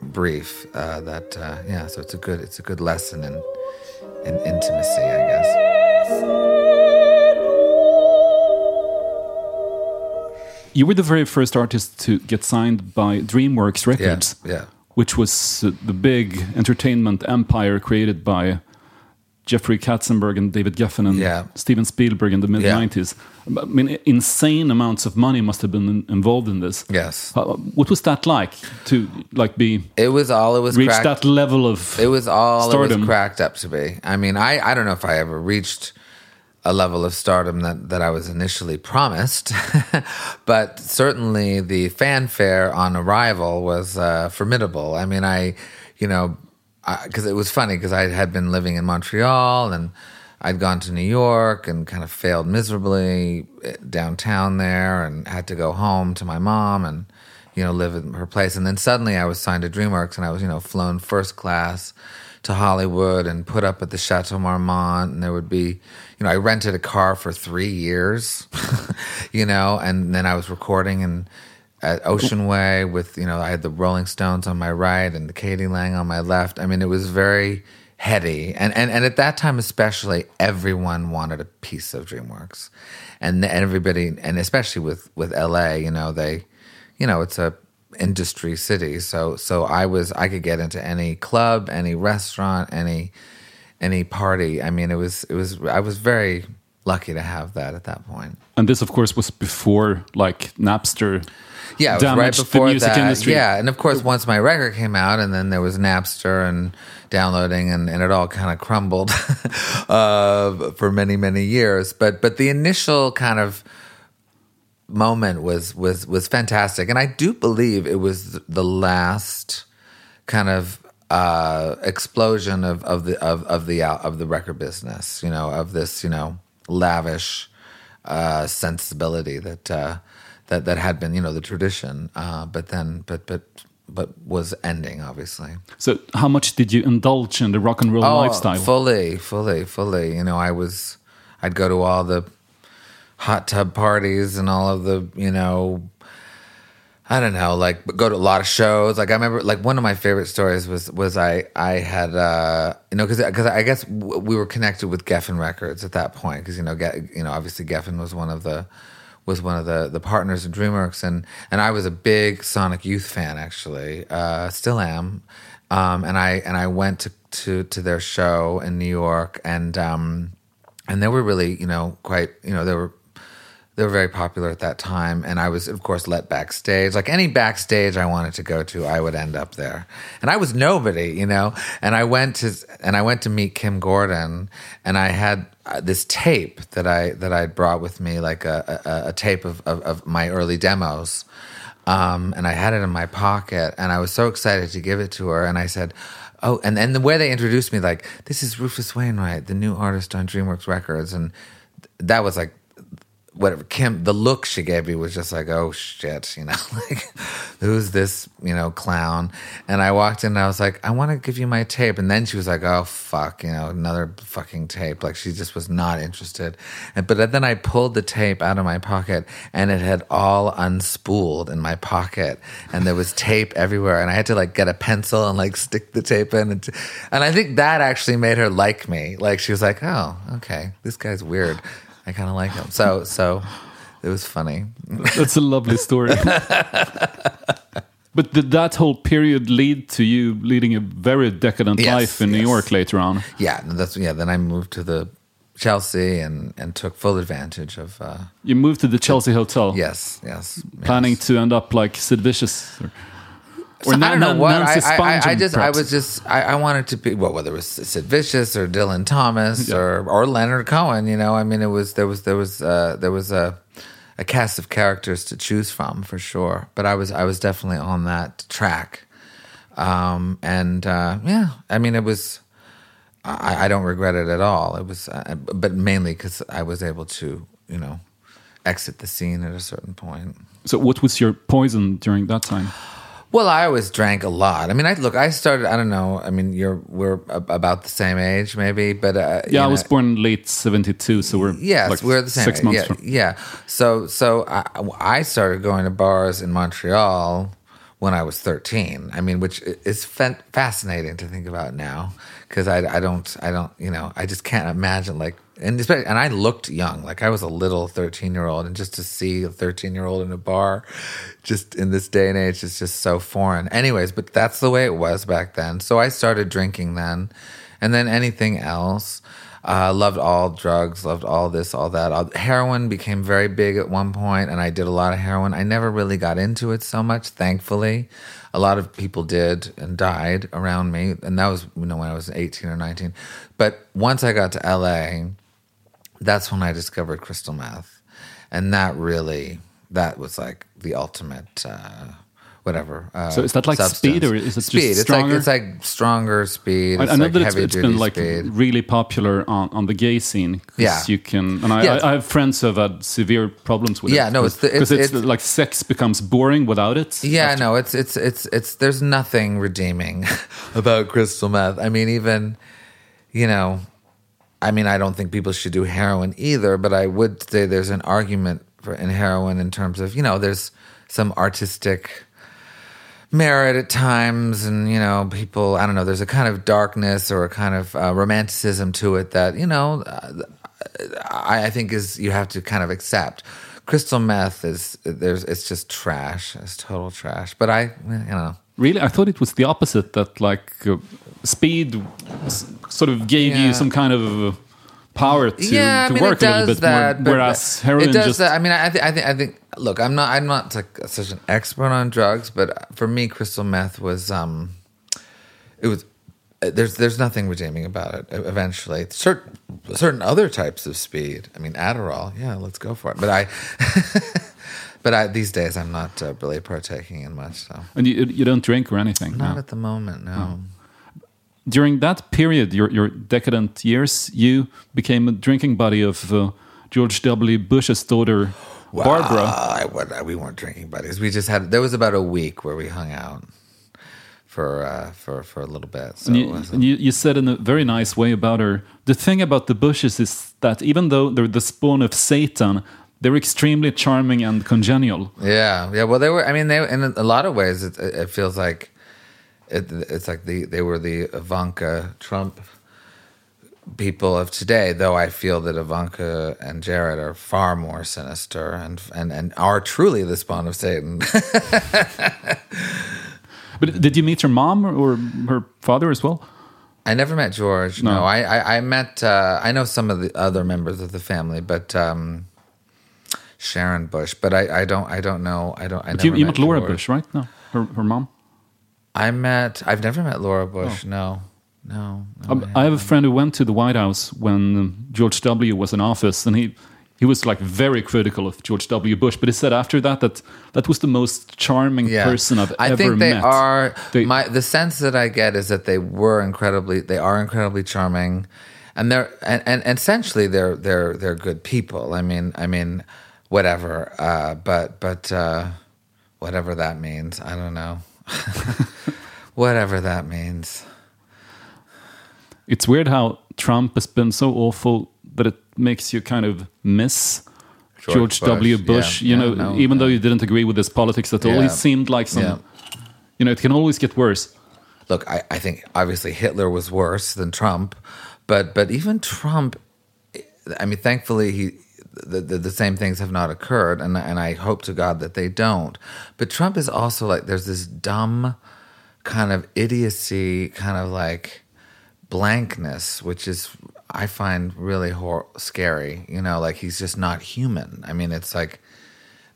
brief that So it's a good lesson in. And intimacy, I guess. You were the very first artist to get signed by DreamWorks Records, which was the big entertainment empire created by Jeffrey Katzenberg and David Geffen and Steven Spielberg in the mid-90s. I mean, insane amounts of money must have been involved in this. Yes. What was that like to be? It was all it was. Reach that level of. It was all stardom. It was cracked up to be. I mean, I don't know if I ever reached a level of stardom that I was initially promised, but certainly the fanfare on arrival was formidable. I mean, because it was funny because I had been living in Montreal and I'd gone to New York and kind of failed miserably downtown there and had to go home to my mom and, you know, live in her place. And then suddenly I was signed to DreamWorks and I was, you know, flown first class to Hollywood and put up at the Chateau Marmont. And there would be, you know, I rented a car for 3 years, you know, and then I was recording and at Ocean Way with, you know, I had the Rolling Stones on my right and the Katie Lang on my left. I mean, it was very heady. And at that time especially, everyone wanted a piece of DreamWorks. And everybody, and especially with LA, you know, it's a industry city. So I could get into any club, any restaurant, any party. I mean, I was very lucky to have that at that point. And this, of course, was before like Napster. Yeah, it was right before the music industry. Yeah, and of course, once my record came out, and then there was Napster and downloading, and it all kind of crumbled for many, many years. But the initial kind of moment was fantastic, and I do believe it was the last kind of explosion of the record business. You know, of this, you know, lavish sensibility that. That had been, you know, the tradition, but was ending, obviously. So, how much did you indulge in the rock and roll lifestyle? Fully. You know, I'd go to all the hot tub parties and all of the, you know, I don't know, like go to a lot of shows. Like I remember, like one of my favorite stories was I had you know, because I guess we were connected with Geffen Records at that point, because you know obviously Geffen was one of the partners in DreamWorks, and I was a big Sonic Youth fan, actually, still am, and I went to their show in New York, and they were really, you know, quite, you know, they were very popular at that time, and I was of course let backstage. Like any backstage I wanted to go to, I would end up there, and I was nobody, you know, and I went to meet Kim Gordon, and I had this tape that I brought with me, like a tape of my early demos, and I had it in my pocket, and I was so excited to give it to her, and I said, "Oh!" And the way they introduced me, like, "This is Rufus Wainwright, the new artist on DreamWorks Records," and that was like whatever, Kim, the look she gave me was just like, oh shit, you know, like, who's this, you know, clown? And I walked in and I was like, I want to give you my tape. And then she was like, oh fuck, you know, another fucking tape. Like, she just was not interested. But then I pulled the tape out of my pocket and it had all unspooled in my pocket and there was tape everywhere. And I had to like get a pencil and like stick the tape in. And I think that actually made her like me. Like, she was like, oh, okay, this guy's weird. I kind of like him. So it was funny. That's a lovely story. But did that whole period lead to you leading a very decadent life in New York later on? Yeah, then I moved to the Chelsea and took full advantage of... you moved to the Chelsea Hotel? Yes. Planning to end up like Sid Vicious? Or so, I don't know what. I wanted to be, well, whether it was Sid Vicious or Dylan Thomas or Leonard Cohen, you know, I mean, there was a cast of characters to choose from for sure. But I was definitely on that track. I mean, it was, I don't regret it at all. It was, but mainly because I was able to, you know, exit the scene at a certain point. So what was your poison during that time? Well, I always drank a lot. I mean, I started, I don't know, I mean, we're about the same age maybe, but... I was born late 72, so we're the same 6 months from... Yeah, so I started going to bars in Montreal when I was 13. I mean, which is fascinating to think about now, because I don't, you know, I just can't imagine, like... And I looked young, like I was a little 13-year-old, and just to see a 13-year-old in a bar, just in this day and age, is just so foreign. Anyways, but that's the way it was back then. So I started drinking then, and then anything else. Loved all drugs, loved all this, all that. Heroin became very big at one point, and I did a lot of heroin. I never really got into it so much, thankfully. A lot of people did and died around me, and that was, you know, when I was 18 or 19. But once I got to LA, that's when I discovered crystal meth. And that was like the ultimate whatever. So is that like substance. Speed, or is it speed? Just stronger? It's like stronger speed. I know that it's been like speed. Really popular on the gay scene. Yeah. You can, and I have friends who have had severe problems with it. Yeah, no, it's like sex becomes boring without it. Yeah, after. No, it's there's nothing redeeming about crystal meth. I mean, even, you know, I mean, I don't think people should do heroin either, but I would say there's an argument in heroin in terms of, you know, there's some artistic merit at times, and, you know, people, I don't know, there's a kind of darkness or a kind of romanticism to it that, you know, I think is, you have to kind of accept. Crystal meth it's just trash. It's total trash. But I, you know. Really? I thought it was the opposite, that like speed sort of gave you some kind of power to work a little bit more, whereas heroin just... I mean, I think. Look, I'm not such an expert on drugs, but for me, crystal meth was... it was... There's nothing redeeming about it eventually. Certain other types of speed. I mean, Adderall, yeah, let's go for it. But these days I'm not really partaking in much. So. And you don't drink or anything? Not at the moment, no. During that period, your decadent years, you became a drinking buddy of George W. Bush's daughter, wow, Barbara. We weren't drinking buddies. We just had... There was about a week where we hung out for a little bit. So you said in a very nice way about her, the thing about the Bushes is that even though they're the spawn of Satan, they're extremely charming and congenial. Yeah. Well, they were. I mean, they, in a lot of ways, it feels like it's like they were the Ivanka Trump people of today. Though I feel that Ivanka and Jared are far more sinister and are truly the spawn of Satan. But did you meet her mom or her father as well? I never met George. No, I met. I know some of the other members of the family, but. Sharon Bush, but I don't know. I don't. I but never you met Laura George. Bush, right? No, her mom. I've never met Laura Bush. Oh. No. I have a friend who went to the White House when George W. was in office, and he was like very critical of George W. Bush, but he said after that was the most charming person I've ever met. The sense that I get is that they are incredibly charming, and essentially they're good people. I mean. whatever. But whatever that means, I don't know. Whatever that means. It's weird how Trump has been so awful that it makes you kind of miss George W. Bush. Yeah, even though you didn't agree with his politics at all, he seemed like some. Yeah. You know, it can always get worse. Look, I think obviously Hitler was worse than Trump, but even Trump, I mean, thankfully the same things have not occurred, and I hope to God that they don't. But Trump is also like, there's this dumb kind of idiocy, kind of like blankness, which is, I find really scary. You know, like he's just not human. I mean, it's like,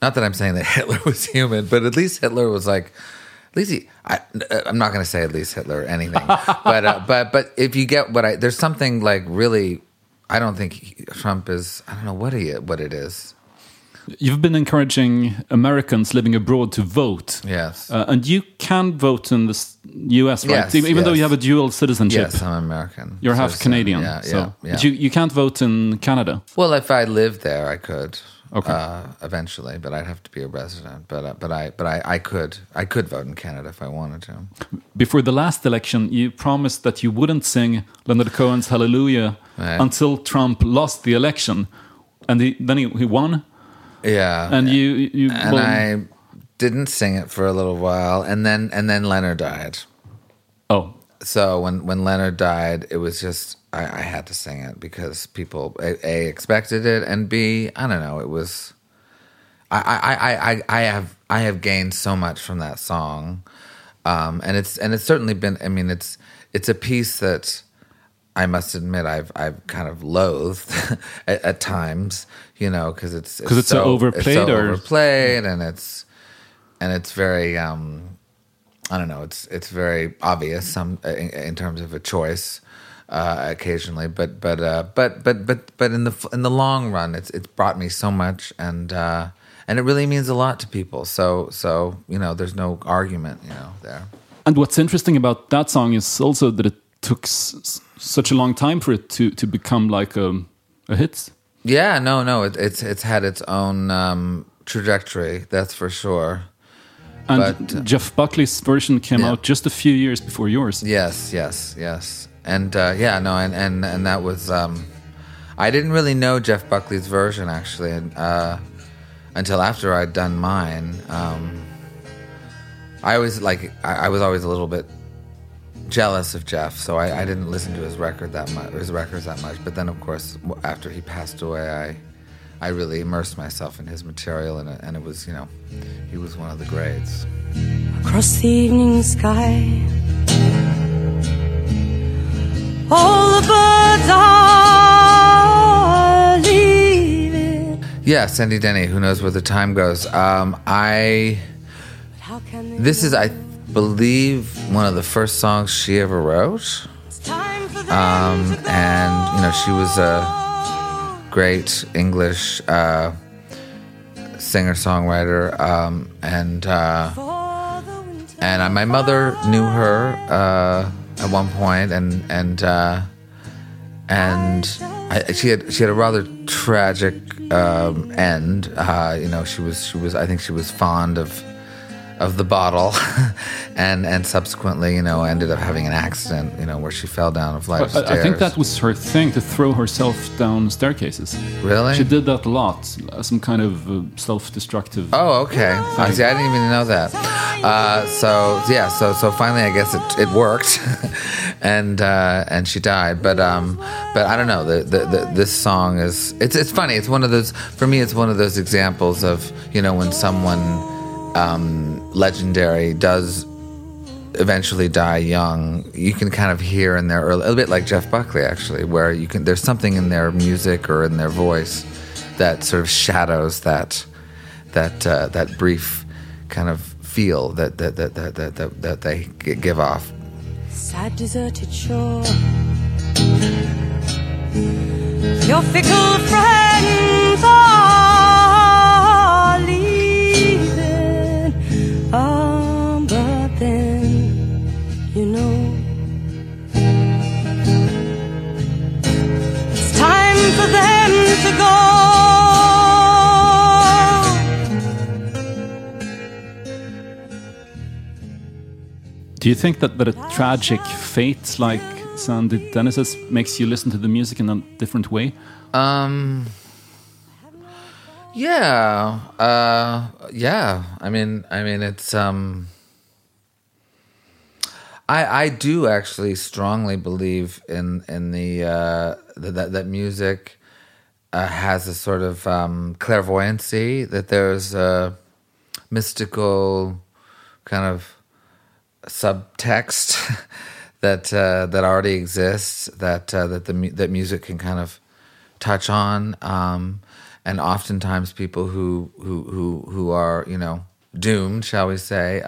not that I'm saying that Hitler was human, but at least Hitler was like, at least I'm not going to say at least Hitler or anything, but if you get what there's something like really, I don't think Trump is, I don't know what it is. You've been encouraging Americans living abroad to vote. Yes. And you can vote in the U.S., right? Yes, Even though you have a dual citizenship. Yes, I'm American. You're half Canadian. Yeah. But you can't vote in Canada. Well, if I lived there, I could. Okay. Eventually, but I'd have to be a resident. But I could vote in Canada if I wanted to. Before the last election, you promised that you wouldn't sing Leonard Cohen's Hallelujah until Trump lost the election, and then he won. Yeah, and I didn't sing it for a little while, and then Leonard died. Oh, so when Leonard died, it was just. I had to sing it because people A, expected it, and B, I don't know. It was I have gained so much from that song, and it's certainly been. I mean, it's a piece that I must admit I've kind of loathed at times, you know, because it's so overplayed, and it's very I don't know. It's very obvious in terms of a choice. Occasionally, but in the long run, it's brought me so much, and it really means a lot to people. So you know, there's no argument, you know, there. And what's interesting about that song is also that it took such a long time for it to become like a hit. Yeah, no, it's had its own trajectory, that's for sure. And Jeff Buckley's version came out just a few years before yours. Yes. And and that was I didn't really know Jeff Buckley's version actually until after I'd done mine. I was always a little bit jealous of Jeff, so I didn't listen to his records that much. But then, of course, after he passed away, I really immersed myself in his material, and it was, you know, he was one of the greats. Across the evening sky. All the birds are leaving. Yeah, Sandy Denny, who knows where the time goes. This is, I believe, one of the first songs she ever wrote. And, you know, she was a great English singer-songwriter. And my mother knew her, at one point, and she had a rather tragic end. You know, she was. I think she was fond of the bottle, and subsequently, you know, ended up having an accident. You know, where she fell down a flight of stairs. I think that was her thing, to throw herself down staircases. Really, she did that a lot. Some kind of self-destructive. Oh, okay. See, I didn't even know that. So finally, I guess it worked, and she died. But I don't know. This song is it's funny. It's one of those, for me. It's one of those examples of, you know, when someone legendary does eventually die young. You can kind of hear in their early, a bit like Jeff Buckley actually, where you can. There's something in their music or in their voice that sort of shadows that brief kind of feel that they give off. Sad deserted shore, your fickle friends are leaving. Oh, but then you know it's time for them to go. Do you think that a tragic fate like Sandy Dennis's makes you listen to the music in a different way? Yeah. I mean, it's I do actually strongly believe in that music has a sort of clairvoyancy, that there's a mystical kind of subtext that already exists, that music can kind of touch on, and oftentimes people who are, you know, doomed, shall we say,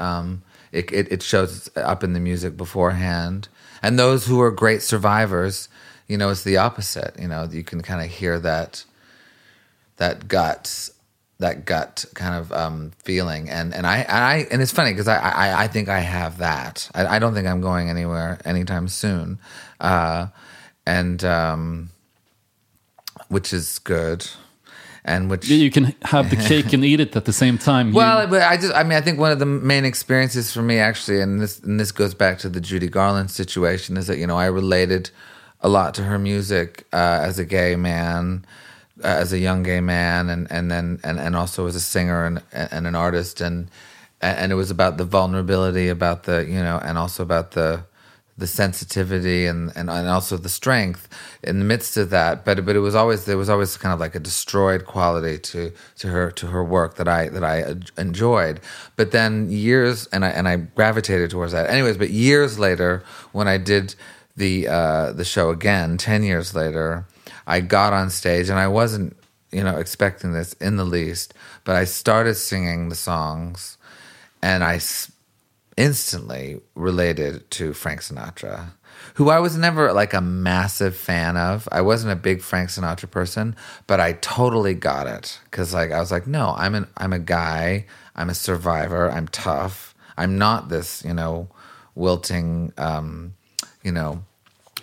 it shows up in the music beforehand, and those who are great survivors, you know, it's the opposite. You know, you can kind of hear that gut kind of feeling, and it's funny because I think I have that. I don't think I'm going anywhere anytime soon, which is good, and which you can have the cake and eat it at the same time. Well, but I think one of the main experiences for me actually, and this goes back to the Judy Garland situation, is that, you know, I related a lot to her music as a gay man. As a young gay man, and then also as a singer and an artist, and it was about the vulnerability, about the, you know, and also about the sensitivity and also the strength in the midst of that. But it was always, there was always kind of like a destroyed quality to her work that I enjoyed. But then years, and I gravitated towards that. Anyways, but years later, when I did the show again, 10 years later, I got on stage, and I wasn't, you know, expecting this in the least, but I started singing the songs, and I instantly related to Frank Sinatra, who I was never like a massive fan of. I wasn't a big Frank Sinatra person, but I totally got it, because like I was like, no, I'm a guy, I'm a survivor, I'm tough, I'm not this, you know, wilting, you know,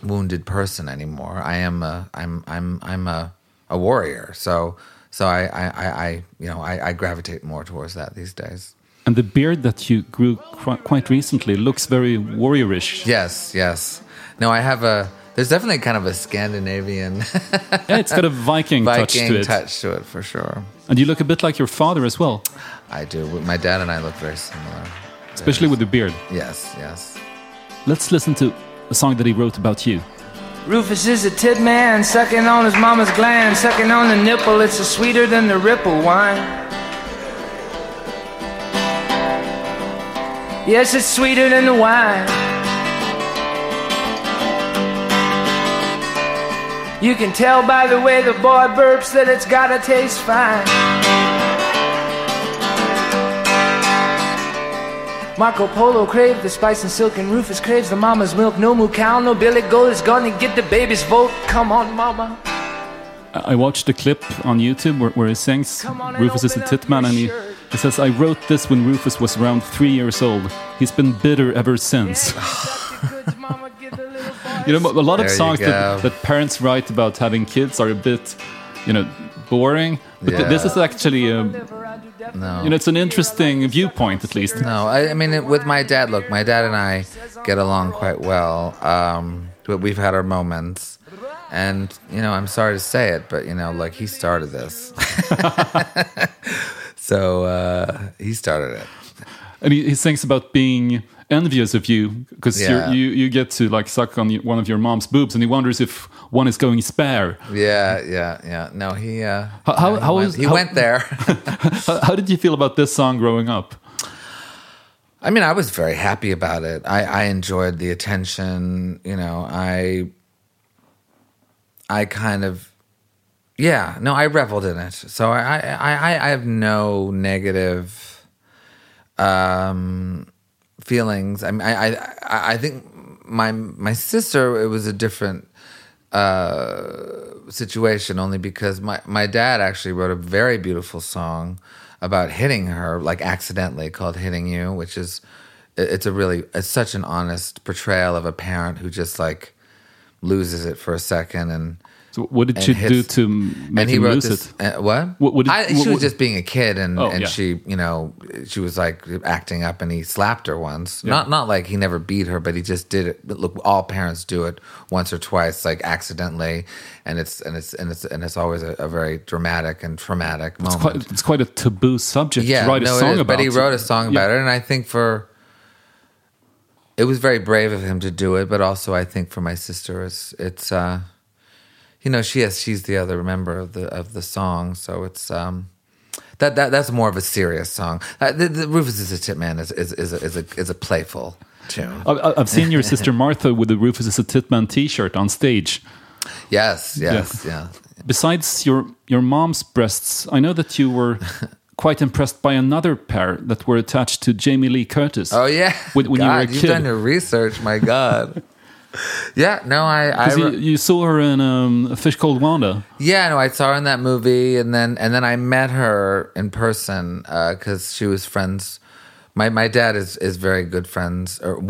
wounded person anymore. I'm a warrior. So I you know, I gravitate more towards that these days. And the beard that you grew quite recently looks very warriorish. Yes. No, I have there's definitely kind of a Scandinavian. Yeah, it's got a Viking touch to it for sure. And you look a bit like your father as well. I do. My dad and I look very similar. Especially with the beard. Yes. Let's listen to a song that he wrote about you. Rufus is a tit man, sucking on his mama's gland, sucking on the nipple, it's sweeter than the ripple wine. Yes, it's sweeter than the wine. You can tell by the way the boy burps that it's gotta taste fine. Marco Polo craved the spice and silk, and Rufus craves the mama's milk. No moo cow, no billy goat is gonna get the baby's vote. Come on, mama. I watched the clip on YouTube where he sings Rufus is a titman, and he says, I wrote this when Rufus was around 3 years old. He's been bitter ever since. You know, a lot of songs that parents write about having kids are a bit, you know, boring. But this is actually... No. You know, it's an interesting viewpoint, at least. No, I mean, with my dad, look, my dad and I get along quite well. But we've had our moments. And, you know, I'm sorry to say it, but, you know, like, he started this. So, he started it. And he sings about being envious of you because you get to, like, suck on one of your mom's boobs, and he wonders if one is going spare. Yeah. No, he... He went there. How did you feel about this song growing up? I mean, I was very happy about it. I enjoyed the attention, you know. I kind of... Yeah, no, I reveled in it. So I have no negative feelings. I mean, I think my sister, it was a different... situation, only because my dad actually wrote a very beautiful song about hitting her, like accidentally, called Hitting You, which is, it's such an honest portrayal of a parent who just like loses it for a second and So what did she do to make him lose it? She was just being a kid, and she, you know, she was like acting up, and he slapped her once. Yeah. Not like he never beat her, but he just did it. But look, all parents do it once or twice, like accidentally, and it's always a very dramatic and traumatic moment. It's quite a taboo subject to write a song about. But he wrote a song about it, and I think it was very brave of him to do it, but also I think for my sister, it's. You know, she's the other member of the song, so it's that's more of a serious song. Rufus is a Tit Man is a playful tune. I've seen your sister Martha with the Rufus is a Tit Man T-shirt on stage. Yes. Besides your mom's breasts, I know that you were quite impressed by another pair that were attached to Jamie Lee Curtis. Oh yeah, when you were a kid. You've done your research, my God. Yeah, no, I you saw her in A Fish Called Wanda. Yeah, no, I saw her in that movie, and then I met her in person because she was friends. My dad is very good friends, or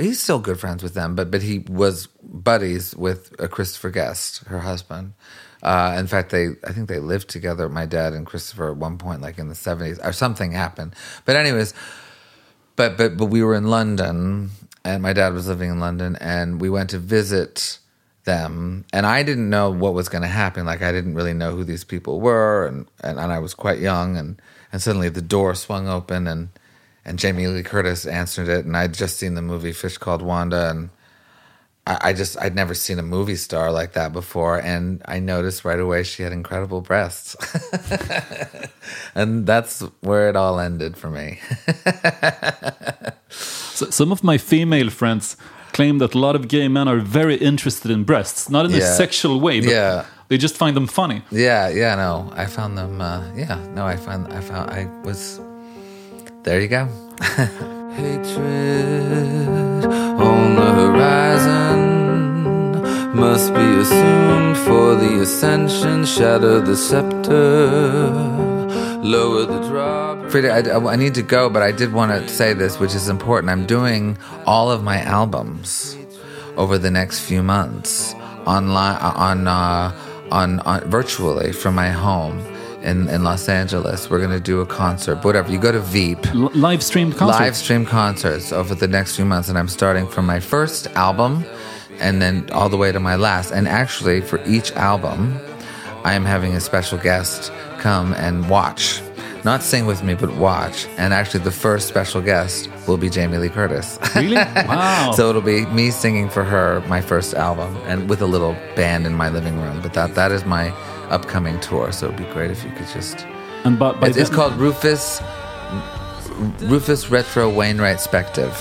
he's still good friends with them, but he was buddies with Christopher Guest, her husband. In fact, I think they lived together, my dad and Christopher, at one point, like in the 70s, or something happened. But anyways, but we were in London. And my dad was living in London, and we went to visit them. And I didn't know what was going to happen. Like, I didn't really know who these people were, and I was quite young. And suddenly the door swung open, and Jamie Lee Curtis answered it. And I'd just seen the movie Fish Called Wanda, and I'd never seen a movie star like that before. And I noticed right away she had incredible breasts. And that's where it all ended for me. Some of my female friends claim that a lot of gay men are very interested in breasts, not in a sexual way, but they just find them funny. I found them. I was. There you go. Hatred on the horizon must be assumed for the ascension. Shatter the scepter. Lower the drop. Frida, I need to go, but I did want to say this, which is important. I'm doing all of my albums over the next few months online, on virtually from my home in Los Angeles. We're going to do a concert, whatever. You go to Veep. Live stream concerts over the next few months, and I'm starting from my first album, and then all the way to my last. And actually, for each album, I am having a special guest come and watch. Not sing with me, but watch. And actually, the first special guest will be Jamie Lee Curtis. Really? Wow. So it'll be me singing for her, my first album, and with a little band in my living room. But that is my upcoming tour, so it'd be great if you could just... And it's called Rufus Retro Wainwright Spective.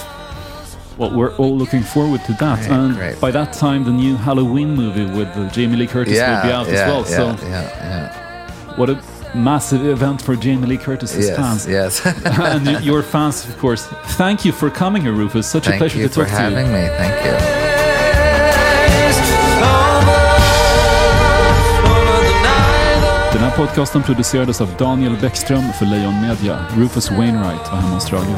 Well, we're all looking forward to that. Right, and great. By that time, the new Halloween movie with Jamie Lee Curtis will be out as well. What a massive event for Jamie Lee Curtis's fans. Yes. And your fans, of course. Thank you for coming here, Rufus. Such a pleasure to talk to you. Thank you for having me. Thank you. Den här podcasten producerades av Daniel Bäckström för Lejon Media. Rufus Wainwright var hemma i Australien.